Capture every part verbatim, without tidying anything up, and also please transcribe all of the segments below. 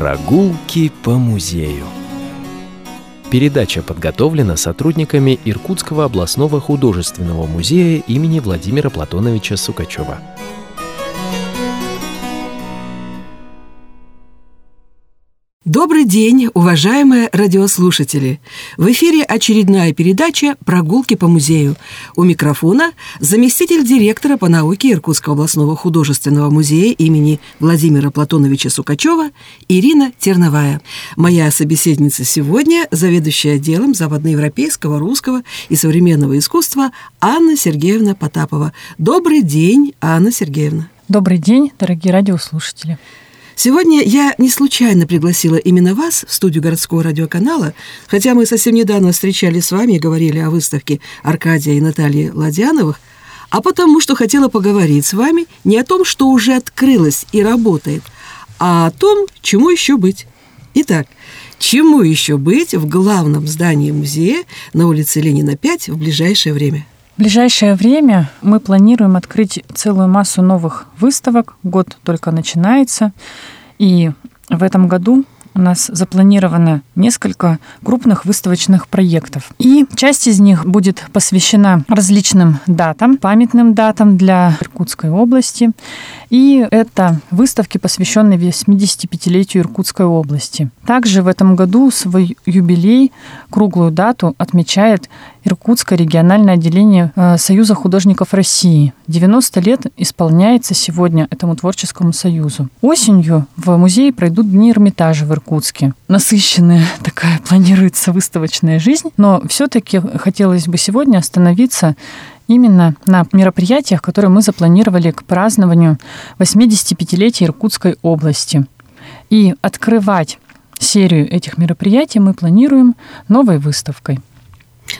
Прогулки по музею. Передача подготовлена сотрудниками Иркутского областного художественного музея имени Владимира Платоновича Сукачева. Добрый день, уважаемые радиослушатели! В эфире очередная передача «Прогулки по музею». У микрофона заместитель директора по науке Иркутского областного художественного музея имени Владимира Платоновича Сукачева Ирина Терновая. Моя собеседница сегодня – заведующая отделом западноевропейского, русского и современного искусства Анна Сергеевна Потапова. Добрый день, Анна Сергеевна! Добрый день, дорогие радиослушатели! Сегодня я не случайно пригласила именно вас в студию городского радиоканала, хотя мы совсем недавно встречались с вами и говорили о выставке Аркадия и Натальи Ладяновых, а потому что хотела поговорить с вами не о том, что уже открылось и работает, а о том, чему еще быть. Итак, чему еще быть в главном здании музея на улице Ленина, пять в ближайшее время? В ближайшее время мы планируем открыть целую массу новых выставок. Год только начинается. И в этом году у нас запланировано несколько крупных выставочных проектов. И часть из них будет посвящена различным датам, памятным датам для Иркутской области. И это выставки, посвященные восьмидесятипятилетию Иркутской области. Также в этом году свой юбилей, круглую дату, отмечает Иркутское региональное отделение Союза художников России. девяносто лет исполняется сегодня этому творческому союзу. Осенью в музее пройдут дни Эрмитажа в Иркутске. Насыщенная такая планируется выставочная жизнь, но все-таки хотелось бы сегодня остановиться именно на мероприятиях, которые мы запланировали к празднованию восьмидесятипятилетия Иркутской области. И открывать серию этих мероприятий мы планируем новой выставкой.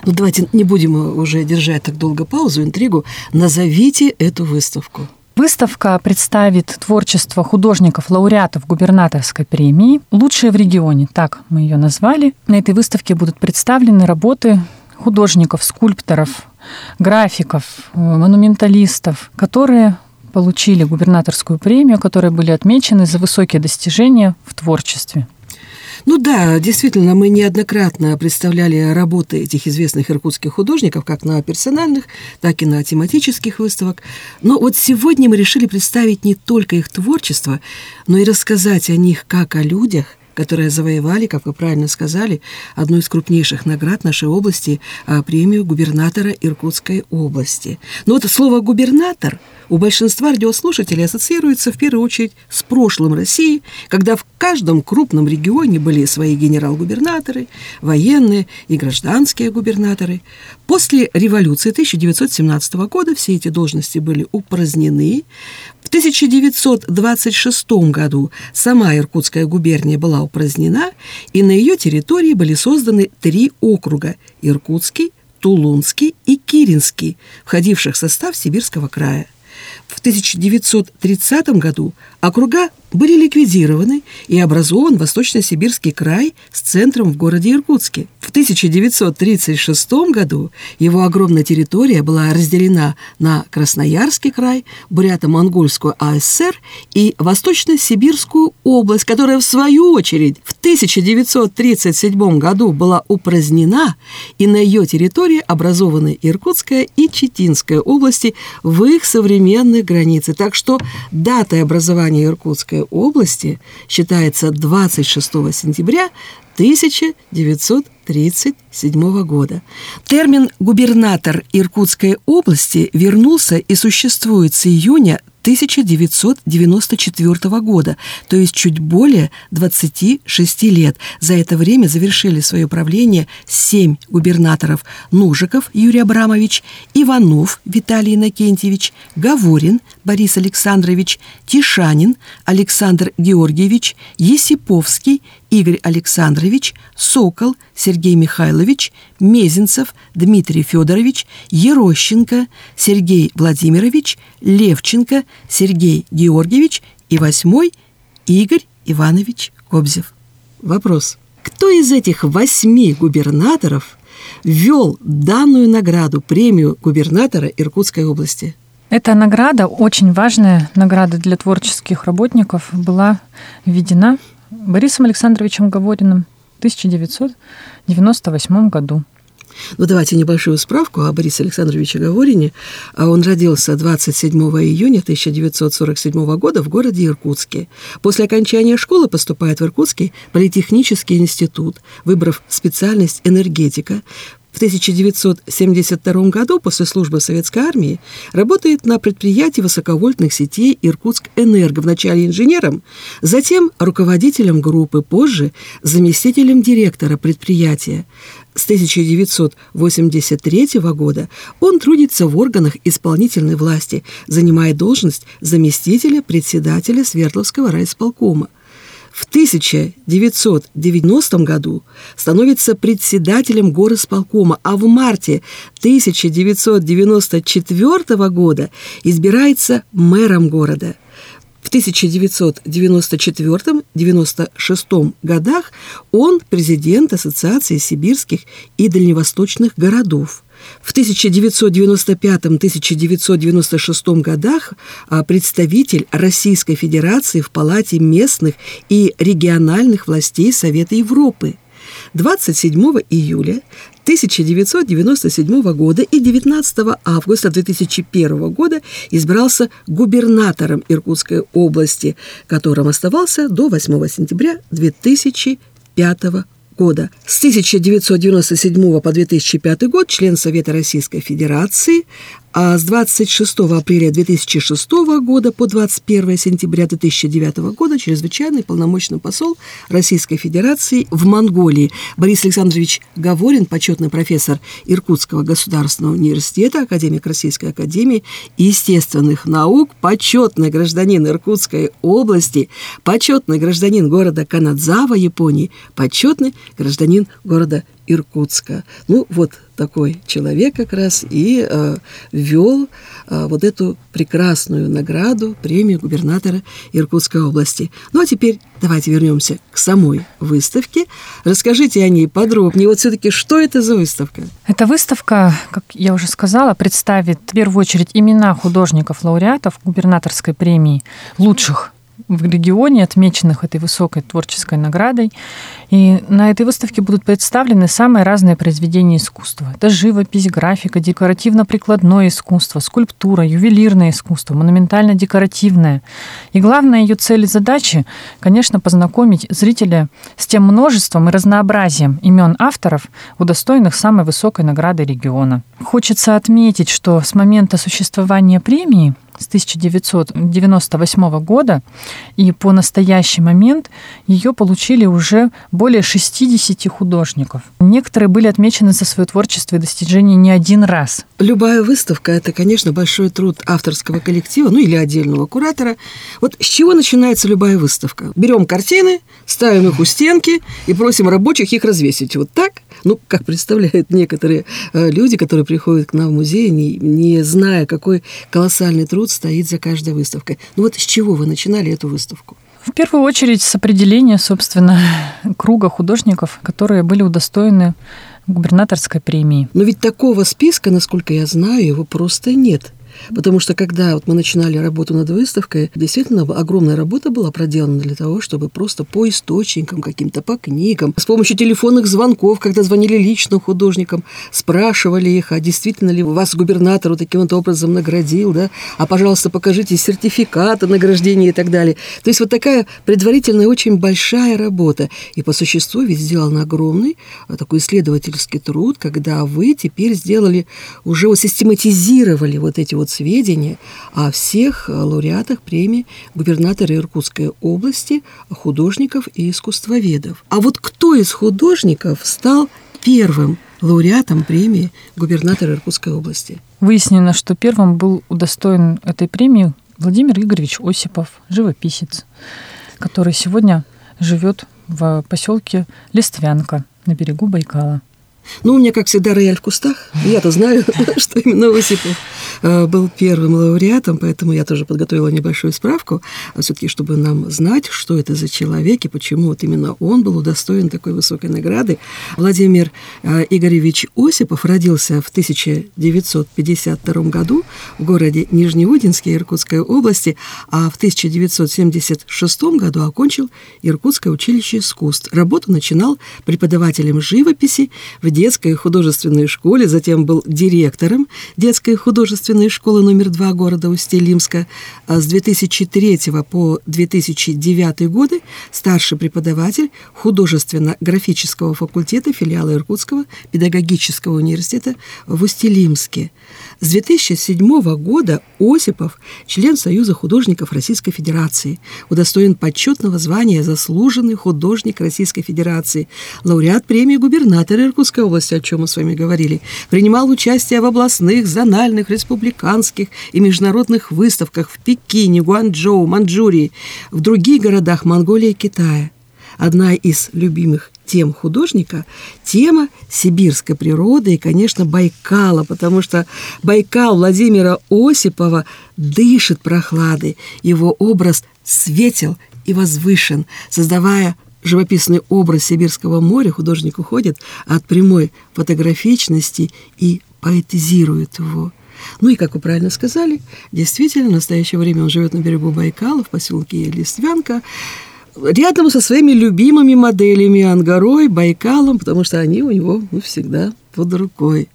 Ну, давайте не будем уже держать так долго паузу, интригу. Назовите эту выставку. Выставка представит творчество художников-лауреатов губернаторской премии «Лучшие в регионе», так мы ее назвали. На этой выставке будут представлены работы художников, скульпторов, графиков, монументалистов, которые получили губернаторскую премию, которые были отмечены за высокие достижения в творчестве. Ну да, действительно, мы неоднократно представляли работы этих известных иркутских художников как на персональных, так и на тематических выставок. Но вот сегодня мы решили представить не только их творчество, но и рассказать о них как о людях, которые завоевали, как вы правильно сказали, одну из крупнейших наград нашей области, премию губернатора Иркутской области. Но вот слово «губернатор» у большинства радиослушателей ассоциируется в первую очередь с прошлым России, когда в каждом крупном регионе были свои генерал-губернаторы, военные и гражданские губернаторы. После революции тысяча девятьсот семнадцатого года все эти должности были упразднены. В тысяча девятьсот двадцать шестом году сама Иркутская губерния была упразднена, и на ее территории были созданы три округа – Иркутский, Тулунский и Киринский, входивших в состав Сибирского края. В тысяча девятьсот тридцатом году округа были ликвидированы и образован Восточно-Сибирский край с центром в городе Иркутске. В тысяча девятьсот тридцать шестом году его огромная территория была разделена на Красноярский край, Бурято-Монгольскую АССР и Восточно-Сибирскую область, которая, в свою очередь, в тысяча девятьсот тридцать седьмом году была упразднена, и на ее территории образованы Иркутская и Читинская области в их современной границе. Так что датой образования Иркутской области считается двадцать шестого сентября тысяча девятьсот тридцать седьмого года. Термин «губернатор Иркутской области» вернулся и существует с июня тысяча девятьсот девяносто четвёртого года, то есть чуть более двадцати шести лет. За это время завершили свое правление семь губернаторов: Нужиков Юрий Абрамович, Иванов Виталий Иннокентьевич, Говорин Борис Александрович, Тишанин Александр Георгиевич, Есиповский Игорь Александрович, Сокол Сергей Михайлович, Мезенцев Дмитрий Федорович, Ерощенко Сергей Владимирович, Левченко Сергей Георгиевич и восьмой Игорь Иванович Кобзев. Вопрос. Кто из этих восьми губернаторов ввел данную награду, премию губернатора Иркутской области? Эта награда, очень важная награда для творческих работников, была введена Борисом Александровичем Говориным в тысяча девятьсот девяносто восьмом году. Ну, давайте небольшую справку о Борисе Александровиче Говорине. Он родился двадцать седьмого июня тысяча девятьсот сорок седьмого года в городе Иркутске. После окончания школы поступает в Иркутский политехнический институт, выбрав специальность энергетика. В тысяча девятьсот семьдесят втором году после службы в Советской армии работает на предприятии высоковольтных сетей «Иркутскэнерго», вначале инженером, затем руководителем группы, позже заместителем директора предприятия. С тысяча девятьсот восемьдесят третьего года он трудится в органах исполнительной власти, занимая должность заместителя председателя Свердловского райисполкома. В тысяча девятьсот девяностом году становится председателем горисполкома, а в марте тысяча девятьсот девяносто четвёртого года избирается мэром города. В тысяча девятьсот девяносто четвёртом — девяносто шестом годах он президент Ассоциации сибирских и дальневосточных городов. В тысяча девятьсот девяносто пятом — тысяча девятьсот девяносто шестом годах представитель Российской Федерации в Палате местных и региональных властей Совета Европы. двадцать седьмого июля тысяча девятьсот девяносто седьмого года и девятнадцатого августа две тысячи первого года избрался губернатором Иркутской области, которым оставался до восьмого сентября две тысячи пятого года. Года. С тысяча девятьсот девяносто седьмого по две тысячи пятый год член Совета Российской Федерации, а с двадцать шестого апреля две тысячи шестого года по двадцать первого сентября две тысячи девятого года чрезвычайный полномочный посол Российской Федерации в Монголии. Борис Александрович Говорин, почетный профессор Иркутского государственного университета, академик Российской академии естественных наук, почетный гражданин Иркутской области, почетный гражданин города Канадзава, Японии, почетный гражданин города Иркутска. Ну, вот такой человек как раз и э, ввел э, вот эту прекрасную награду, премию губернатора Иркутской области. Ну, а теперь давайте вернемся к самой выставке. Расскажите о ней подробнее. Вот все-таки что это за выставка? Эта выставка, как я уже сказала, представит в первую очередь имена художников-лауреатов губернаторской премии лучших в регионе, отмеченных этой высокой творческой наградой. И на этой выставке будут представлены самые разные произведения искусства. Это живопись, графика, декоративно-прикладное искусство, скульптура, ювелирное искусство, монументально-декоративное. И главная ее цель и задача, конечно, познакомить зрителя с тем множеством и разнообразием имен авторов, удостоенных самой высокой награды региона. Хочется отметить, что с момента существования премии с тысяча девятьсот девяносто восьмого года и по настоящий момент ее получили уже более шестидесяти художников. Некоторые были отмечены за свое творчество и достижения не один раз. Любая выставка – это, конечно, большой труд авторского коллектива, ну или отдельного куратора. Вот с чего начинается любая выставка? Берем картины, ставим их у стенки и просим рабочих их развесить. Вот так? Ну, как представляют некоторые люди, которые приходят к нам в музей, не, не зная, какой колоссальный труд стоит за каждой выставкой. Ну вот с чего вы начинали эту выставку? В первую очередь с определения, собственно, круга художников, которые были удостоены губернаторской премии. Но ведь такого списка, насколько я знаю, его просто нет. Потому что когда вот мы начинали работу над выставкой, действительно огромная работа была проделана для того, чтобы просто по источникам каким-то, по книгам, с помощью телефонных звонков, когда звонили лично художникам, спрашивали их, а действительно ли вас губернатор вот таким вот образом наградил, да, а, пожалуйста, покажите сертификат о награждении и так далее. То есть вот такая предварительная очень большая работа. И по существу ведь сделан огромный такой исследовательский труд, когда вы теперь сделали, уже вот систематизировали вот эти вот сведения о всех лауреатах премии губернатора Иркутской области, художников и искусствоведов. А вот кто из художников стал первым лауреатом премии губернатора Иркутской области? Выяснено, что первым был удостоен этой премии Владимир Игоревич Осипов, живописец, который сегодня живет в поселке Листвянка на берегу Байкала. Ну, у меня, как всегда, рояль в кустах. Я-то знаю, что именно Осипов был первым лауреатом, поэтому я тоже подготовила небольшую справку, все-таки, чтобы нам знать, что это за человек и почему вот именно он был удостоен такой высокой награды. Владимир Игоревич Осипов родился в тысяча девятьсот пятьдесят втором году в городе Нижнеудинске Иркутской области, а в тысяча девятьсот семьдесят шестом году окончил Иркутское училище искусств. Работу начинал преподавателем живописи в детской художественной школе, затем был директором детской художественной школы номер два города Усть-Илимска. С две тысячи третьего по две тысячи девятый годы старший преподаватель художественно-графического факультета филиала Иркутского педагогического университета в Усть-Илимске. С две тысячи седьмого года Осипов член Союза художников Российской Федерации, удостоен почетного звания «Заслуженный художник Российской Федерации», лауреат премии губернатора Иркутской области, о чем мы с вами говорили, принимал участие в областных, зональных, республиканских и международных выставках в Пекине, Гуанчжоу, Маньчжурии, в других городах Монголии и Китая. Одна из любимых тем художника – тема сибирской природы и, конечно, Байкала, потому что Байкал Владимира Осипова дышит прохладой, его образ светел и возвышен, создавая живописный образ сибирского моря, художник уходит от прямой фотографичности и поэтизирует его. Ну и, как вы правильно сказали, действительно, в настоящее время он живет на берегу Байкала, в поселке Листвянка, рядом со своими любимыми моделями Ангарой, Байкалом, потому что они у него ну, всегда под рукой.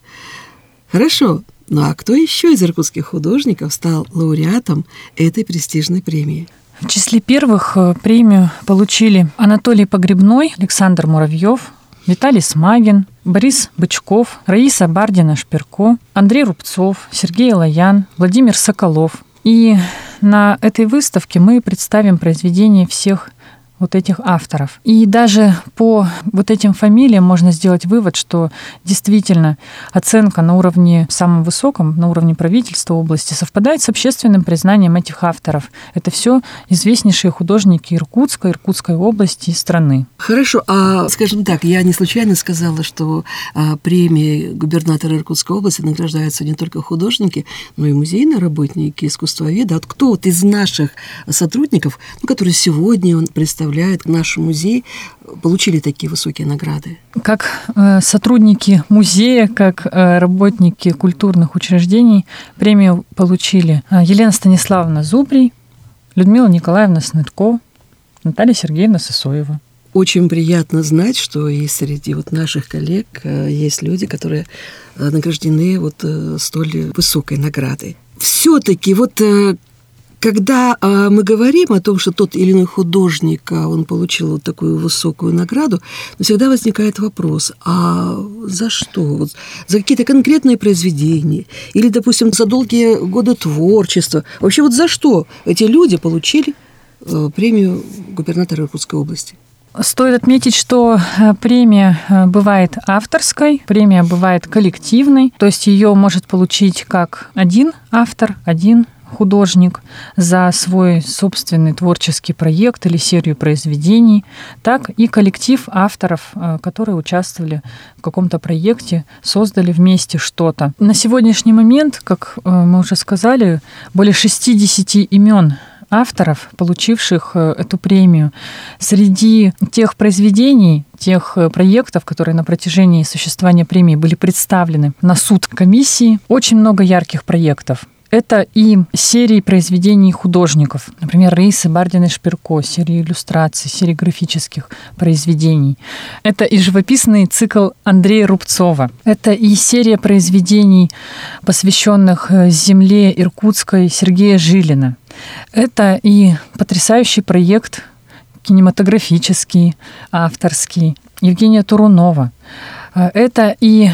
Хорошо, ну а кто еще из иркутских художников стал лауреатом этой престижной премии? В числе первых премию получили Анатолий Погребной, Александр Муравьев, Виталий Смагин, Борис Бычков, Раиса Бардина Шпирко, Андрей Рубцов, Сергей Лоян, Владимир Соколов. И на этой выставке мы представим произведения всех вот этих авторов. И даже по вот этим фамилиям можно сделать вывод, что действительно оценка на уровне самом высоком, на уровне правительства области совпадает с общественным признанием этих авторов. Это все известнейшие художники Иркутска, Иркутской области и страны. Хорошо, а скажем так, я не случайно сказала, что премии губернатора Иркутской области награждаются не только художники, но и музейные работники, искусствоведы. От кто вот из наших сотрудников, ну, которые сегодня он представляет наш музей, получили такие высокие награды? Как сотрудники музея, как работники культурных учреждений премию получили Елена Станиславовна Зубрий, Людмила Николаевна Снытко, Наталья Сергеевна Сысоева. Очень приятно знать, что и среди вот наших коллег есть люди, которые награждены вот столь высокой наградой. Все-таки вот когда мы говорим о том, что тот или иной художник, он получил вот такую высокую награду, всегда возникает вопрос, а за что? За какие-то конкретные произведения? Или, допустим, за долгие годы творчества? Вообще вот за что эти люди получили премию губернатора Иркутской области? Стоит отметить, что премия бывает авторской, премия бывает коллективной, то есть ее может получить как один автор, один художник за свой собственный творческий проект или серию произведений, так и коллектив авторов, которые участвовали в каком-то проекте, создали вместе что-то. На сегодняшний момент, как мы уже сказали, более шестьдесят имен авторов, получивших эту премию. Среди тех произведений, тех проектов, которые на протяжении существования премии были представлены на суд комиссии, очень много ярких проектов. Это и серии произведений художников, например, Раисы Бардиной Шпирко, серии иллюстраций, серии графических произведений. Это и живописный цикл Андрея Рубцова. Это и серия произведений, посвященных земле иркутской Сергея Жилина. Это и потрясающий проект кинематографический, авторский Евгения Турунова. Это и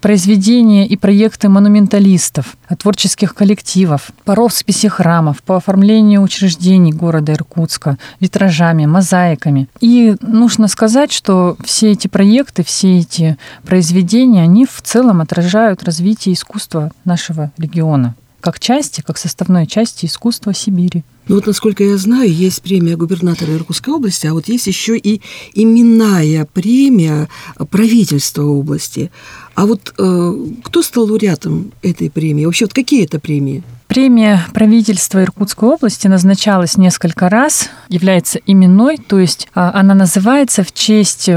произведения, и проекты монументалистов, творческих коллективов, по росписи храмов, по оформлению учреждений города Иркутска, витражами, мозаиками. И нужно сказать, что все эти проекты, все эти произведения, они в целом отражают развитие искусства нашего региона, как части, как составной части искусства Сибири. Но вот, насколько я знаю, есть премия губернатора Иркутской области, а вот есть еще и именная премия правительства области. А вот э, кто стал лауреатом этой премии? Вообще, вот какие это премии? Премия правительства Иркутской области назначалась несколько раз, является именной, то есть она называется в честь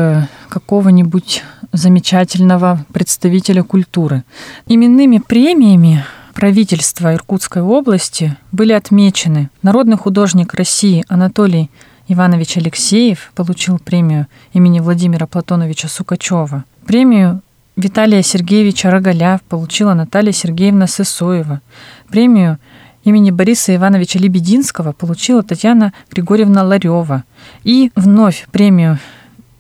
какого-нибудь замечательного представителя культуры. Именными премиями правительства Иркутской области были отмечены народный художник России Анатолий Иванович Алексеев, получил премию имени Владимира Платоновича Сукачева, премию Виталия Сергеевича Рогаля получила Наталья Сергеевна Сысоева. Премию имени Бориса Ивановича Лебединского получила Татьяна Григорьевна Ларева. И вновь премию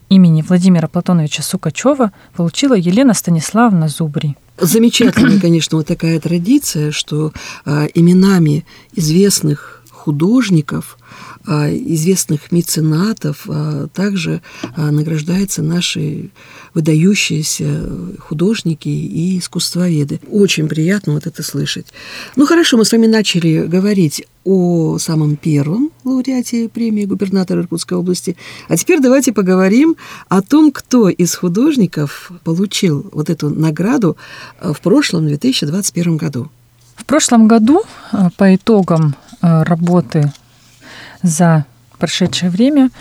имени Владимира Платоновича Сукачева получила Елена Станиславовна Зубрий. Замечательная, конечно, вот такая традиция, что э, именами известных художников, известных меценатов, а также награждаются наши выдающиеся художники и искусствоведы. Очень приятно вот это слышать. Ну хорошо, мы с вами начали говорить о самом первом лауреате премии губернатора Иркутской области. А теперь давайте поговорим о том, кто из художников получил вот эту награду в прошлом две тысячи двадцать первом году. В прошлом году по итогам работы за прошедшее время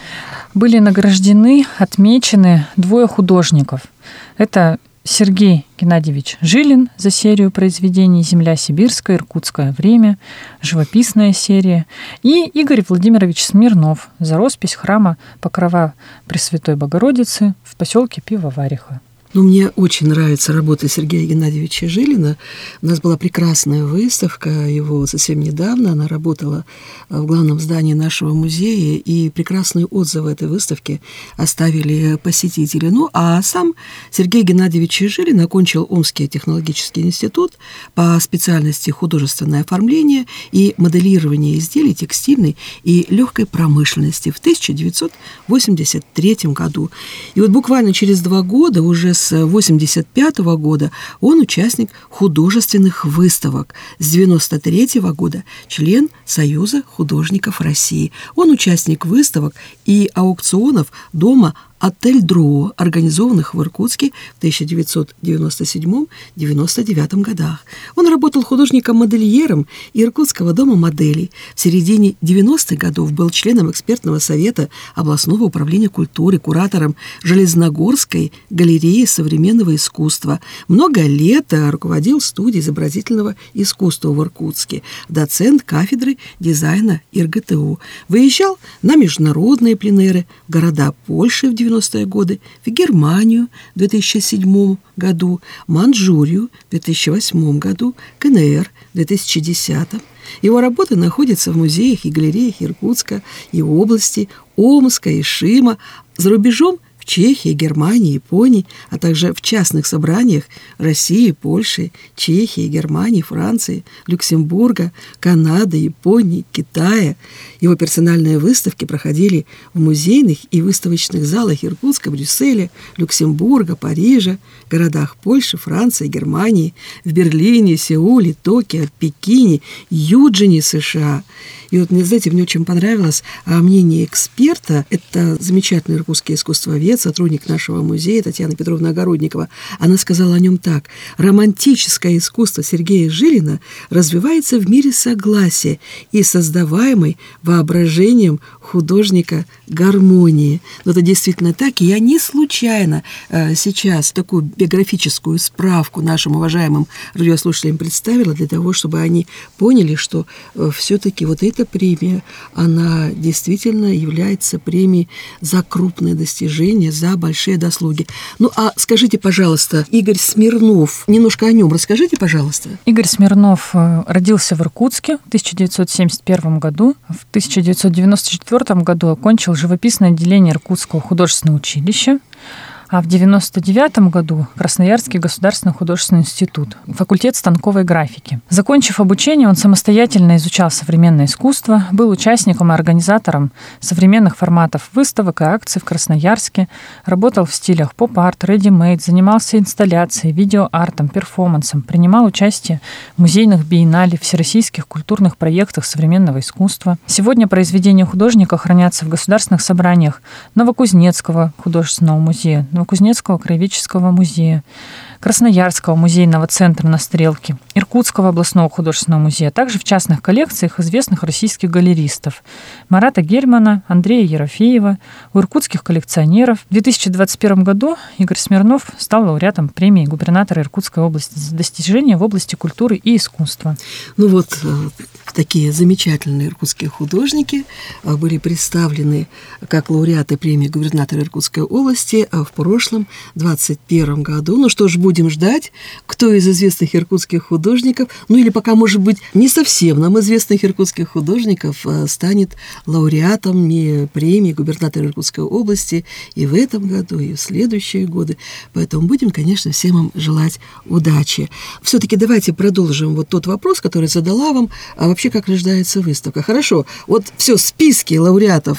были награждены, отмечены двое художников. Это Сергей Геннадьевич Жилин за серию произведений «Земля сибирская», «Иркутское время», «Живописная серия», и Игорь Владимирович Смирнов за роспись храма Покрова Пресвятой Богородицы в поселке Пивовариха. Ну, мне очень нравится работа Сергея Геннадьевича Жилина. У нас была прекрасная выставка его совсем недавно. Она работала в главном здании нашего музея, и прекрасные отзывы этой выставки оставили посетители. Ну, а сам Сергей Геннадьевич Жилин окончил Омский технологический институт по специальности художественное оформление и моделирование изделий текстильной и легкой промышленности в тысяча девятьсот восемьдесят третьем году. И вот буквально через два года, уже с тысяча девятьсот восемьдесят пятого года, он участник художественных выставок. С тысяча девятьсот девяносто третьего года член Союза художников России. Он участник выставок и аукционов дома «Отель Друо», организованных в Иркутске в тысяча девятьсот девяносто седьмом — девяносто девятом годах. Он работал художником-модельером Иркутского дома моделей. В середине девяностых годов был членом экспертного совета областного управления культуры, куратором Железногорской галереи современного искусства. Много лет руководил студией изобразительного искусства в Иркутске, доцент кафедры дизайна ИрГТУ. Выезжал на международные пленэры в города Польши в девяностых девяностые годы, в Германию в две тысячи седьмом году, Манчжурию в две тысячи восьмом году, КНР в две тысячи десятом. Его работы находятся в музеях и галереях Иркутска и области, Омска и Шима, за рубежом в Чехии, Германии, Японии, а также в частных собраниях России, Польши, Чехии, Германии, Франции, Люксембурга, Канады, Японии, Китая. Его персональные выставки проходили в музейных и выставочных залах Иркутска, Брюсселя, Люксембурга, Парижа, городах Польши, Франции, Германии, в Берлине, Сеуле, Токио, Пекине, Юджине, США. И вот, мне, знаете, мне очень понравилось мнение эксперта. Это замечательный иркутский искусствовед, сотрудник нашего музея Татьяна Петровна Огородникова. Она сказала о нем так: романтическое искусство Сергея Жилина развивается в мире согласия и создаваемой воображением художника гармонии. Но это действительно так, и я не случайно э, сейчас такую биографическую справку нашим уважаемым радиослушателям представила для того, чтобы они поняли, что э, все-таки вот эта премия, она действительно является премией за крупные достижения, за большие заслуги. Ну а скажите, пожалуйста, Игорь Смирнов, немножко о нем расскажите, пожалуйста. Игорь Смирнов родился в Иркутске в тысяча девятьсот семьдесят первом году, в тысяча девятьсот девяносто четвёртом году окончил живописное отделение Иркутского художественного училища, А в девяносто девятом году Красноярский государственный художественный институт, факультет станковой графики. Закончив обучение, он самостоятельно изучал современное искусство, был участником и организатором современных форматов выставок и акций в Красноярске, работал в стилях поп-арт, редимейд, занимался инсталляцией, видеоартом, перформансом, принимал участие в музейных биеннале, всероссийских культурных проектах современного искусства. Сегодня произведения художника хранятся в государственных собраниях Новокузнецкого художественного музея, Новокузнецкого краеведческого музея, Красноярского музейного центра на Стрелке, Иркутского областного художественного музея, также в частных коллекциях известных российских галеристов Марата Германа, Андрея Ерофеева, у иркутских коллекционеров. В две тысячи двадцать первом году Игорь Смирнов стал лауреатом премии губернатора Иркутской области за достижения в области культуры и искусства. Ну вот такие замечательные иркутские художники были представлены как лауреаты премии губернатора Иркутской области в прошлом двадцать первом году. Ну что ж, будет Будем ждать, кто из известных иркутских художников, ну или пока, может быть, не совсем нам известных иркутских художников, станет лауреатом премии губернатора Иркутской области и в этом году, и в следующие годы. Поэтому будем, конечно, всем им желать удачи. Все-таки давайте продолжим вот тот вопрос, который задала вам, а вообще как рождается выставка. Хорошо, вот все, списки лауреатов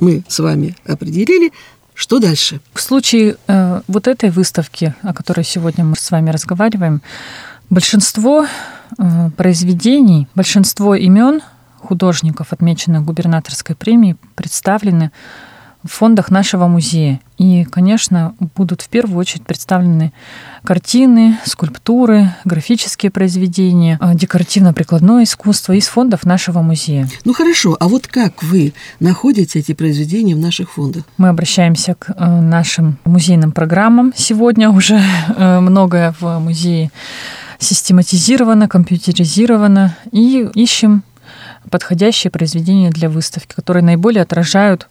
мы с вами определили. Что дальше? В случае э, вот этой выставки, о которой сегодня мы с вами разговариваем, большинство э, произведений, большинство имен художников, отмеченных губернаторской премией, представлены в фондах нашего музея. И, конечно, будут в первую очередь представлены картины, скульптуры, графические произведения, декоративно-прикладное искусство из фондов нашего музея. Ну хорошо, а вот как вы находите эти произведения в наших фондах? Мы обращаемся к нашим музейным программам. Сегодня уже многое в музее систематизировано, компьютеризировано, и ищем подходящие произведения для выставки, которые наиболее отражают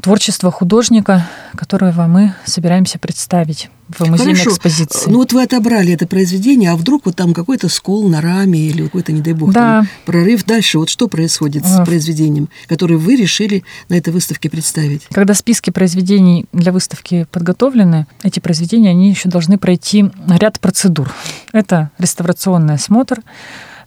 творчество художника, которого мы собираемся представить в музейной Хорошо. экспозиции. Ну вот вы отобрали это произведение, а вдруг вот там какой-то скол на раме или какой-то, не дай бог, да. там прорыв. Дальше вот что происходит с произведением, которое вы решили на этой выставке представить? Когда списки произведений для выставки подготовлены, эти произведения, они еще должны пройти ряд процедур. Это реставрационный осмотр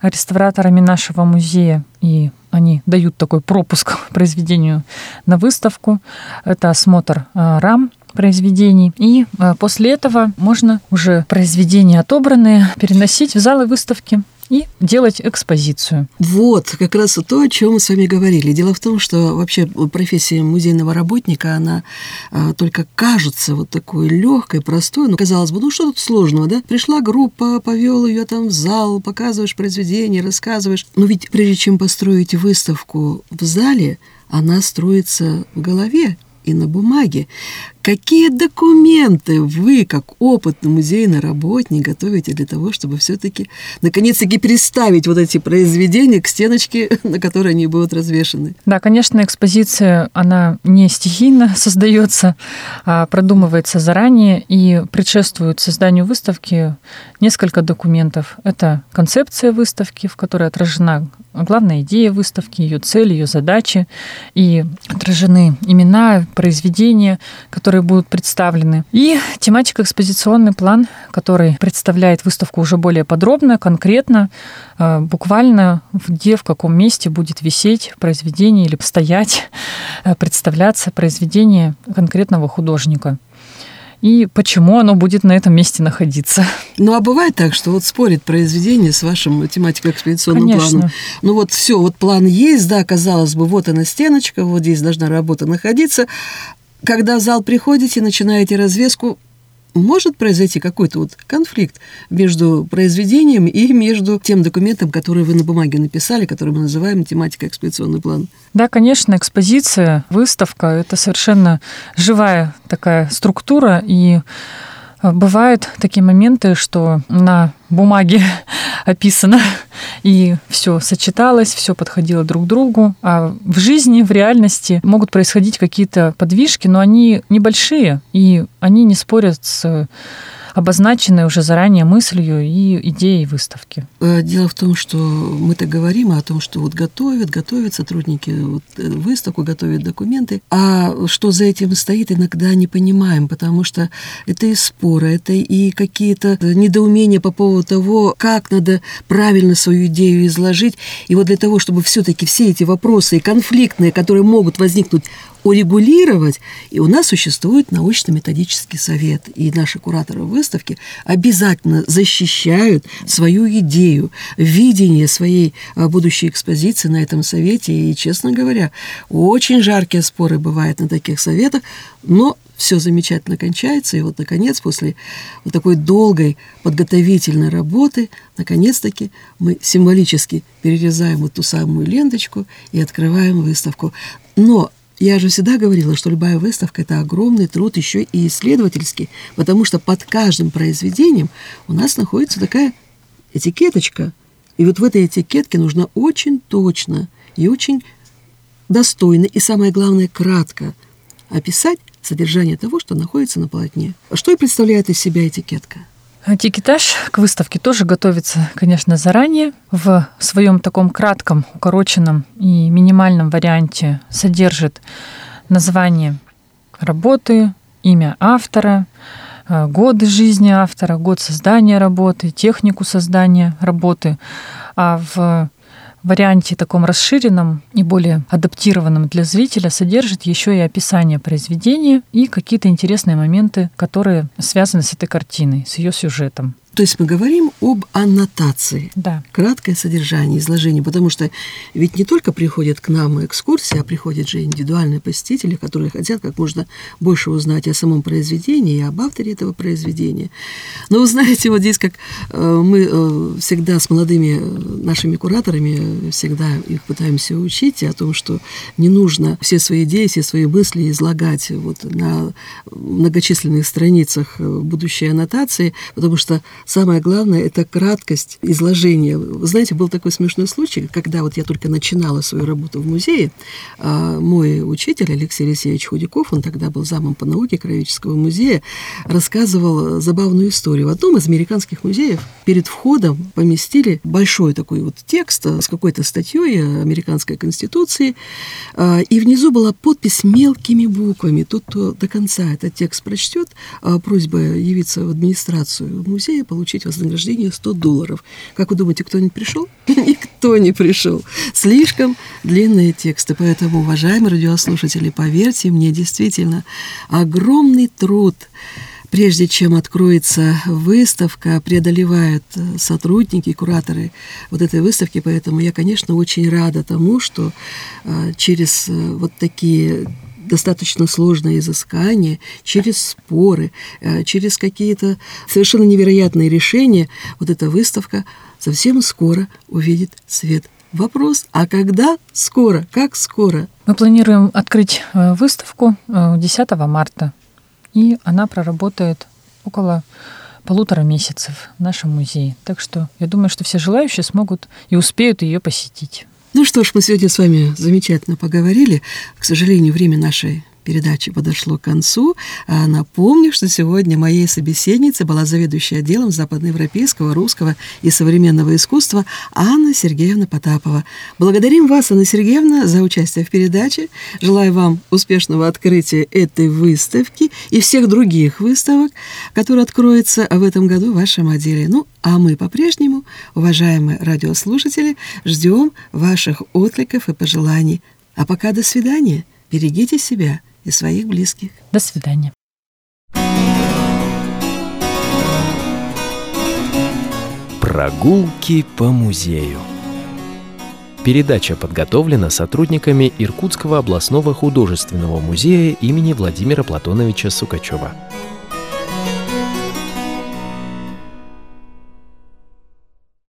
реставраторами нашего музея, и они дают такой пропуск произведению на выставку. Это осмотр рам произведений. И после этого можно уже произведения отобранные переносить в залы выставки и делать экспозицию. Вот, как раз то, о чем мы с вами говорили. Дело в том, что вообще профессия музейного работника, она а, только кажется вот такой легкой, простой. Ну, казалось бы, ну что тут сложного, да? Пришла группа, повел ее там в зал, показываешь произведение, рассказываешь. Но ведь прежде чем построить выставку в зале, она строится в голове и на бумаге. Какие документы вы, как опытный музейный работник, готовите для того, чтобы все-таки, наконец-таки, переставить вот эти произведения к стеночке, на которой они будут развешаны? Да, конечно, экспозиция, она не стихийно создается, а продумывается заранее, и предшествует созданию выставки несколько документов. Это концепция выставки, в которой отражена главная идея выставки, ее цель, ее задачи, и отражены имена, произведения, которые будут представлены. И тематика, экспозиционный план, который представляет выставку уже более подробно, конкретно, буквально где, в каком месте будет висеть произведение или стоять, представляться произведение конкретного художника. И почему оно будет на этом месте находиться. Ну, а бывает так, что вот спорит произведение с вашим тематико-экспедиционным Конечно. планом. Ну, вот все, вот план есть, да, казалось бы, вот она стеночка, вот здесь должна работа находиться. Когда в зал приходите, начинаете развеску, может произойти какой-то вот конфликт между произведением и между тем документом, который вы на бумаге написали, который мы называем тематико-экспозиционный план. Да, конечно, экспозиция, выставка – это совершенно живая такая структура, и бывают такие моменты, что на бумаге описано, и все сочеталось, все подходило друг к другу. А в жизни, в реальности могут происходить какие-то подвижки, но они небольшие, и они не спорят с обозначенной уже заранее мыслью и идеей выставки? Дело в том, что мы-то говорим о том, что вот готовят, готовят сотрудники вот выставку, готовят документы. А что за этим стоит, иногда не понимаем, потому что это и споры, это и какие-то недоумения по поводу того, как надо правильно свою идею изложить. И вот для того, чтобы все-таки все эти вопросы конфликтные, которые могут возникнуть, урегулировать, и у нас существует научно-методический совет, и наши кураторы выставки обязательно защищают свою идею, видение своей будущей экспозиции на этом совете, и, честно говоря, очень жаркие споры бывают на таких советах, но все замечательно кончается, и вот, наконец, после вот такой долгой подготовительной работы, наконец-таки мы символически перерезаем вот ту самую ленточку и открываем выставку. Но я же всегда говорила, что любая выставка – это огромный труд, еще и исследовательский, потому что под каждым произведением у нас находится такая этикеточка. И вот в этой этикетке нужно очень точно и очень достойно, и самое главное, кратко описать содержание того, что находится на полотне. Что и представляет из себя этикетка? Этикетаж к выставке тоже готовится, конечно, заранее. В своем таком кратком, укороченном и минимальном варианте содержит название работы, имя автора, годы жизни автора, год создания работы, технику создания работы. А в варианте таком расширенном и более адаптированном для зрителя содержит еще и описание произведения и какие-то интересные моменты, которые связаны с этой картиной, с ее сюжетом. То есть мы говорим об аннотации, да. Краткое содержание, изложение, потому что ведь не только приходят к нам экскурсии, а приходят же индивидуальные посетители, которые хотят как можно больше узнать о самом произведении и об авторе этого произведения. Но вы знаете, вот здесь как мы всегда с молодыми нашими кураторами всегда их пытаемся учить о том, что не нужно все свои идеи, все свои мысли излагать вот на многочисленных страницах будущей аннотации, потому что самое главное – это краткость изложения. Вы знаете, был такой смешной случай, когда вот я только начинала свою работу в музее. Мой учитель Алексей Алексеевич Худяков, он тогда был замом по науке Краеведческого музея, рассказывал забавную историю. В одном из американских музеев перед входом поместили большой такой вот текст с какой-то статьей американской конституции, и внизу была подпись мелкими буквами. Тот, кто до конца этот текст прочтет, просьба явиться в администрацию музея, получить вознаграждение сто долларов. Как вы думаете, кто-нибудь пришел? Никто не пришел. Слишком длинные тексты. Поэтому, уважаемые радиослушатели, поверьте мне, действительно, огромный труд. Прежде чем откроется выставка, преодолевают сотрудники, кураторы вот этой выставки. Поэтому я, конечно, очень рада тому, что через вот такие достаточно сложное изыскание, через споры, через какие-то совершенно невероятные решения, вот эта выставка совсем скоро увидит свет. Вопрос, а когда скоро? Как скоро? Мы планируем открыть выставку десятого марта, и она проработает около полутора месяцев в нашем музее. Так что я думаю, что все желающие смогут и успеют ее посетить. Ну что ж, мы сегодня с вами замечательно поговорили. К сожалению, время нашей передачи подошло к концу. Напомню, что сегодня моей собеседницей была заведующая отделом западноевропейского, русского и современного искусства Анна Сергеевна Потапова. Благодарим вас, Анна Сергеевна, за участие в передаче. Желаю вам успешного открытия этой выставки и всех других выставок, которые откроются в этом году в вашем отделе. Ну, а мы по-прежнему, уважаемые радиослушатели, ждем ваших откликов и пожеланий. А пока до свидания. Берегите себя и своих близких. До свидания. Прогулки по музею. Передача подготовлена сотрудниками Иркутского областного художественного музея имени Владимира Платоновича Сукачева.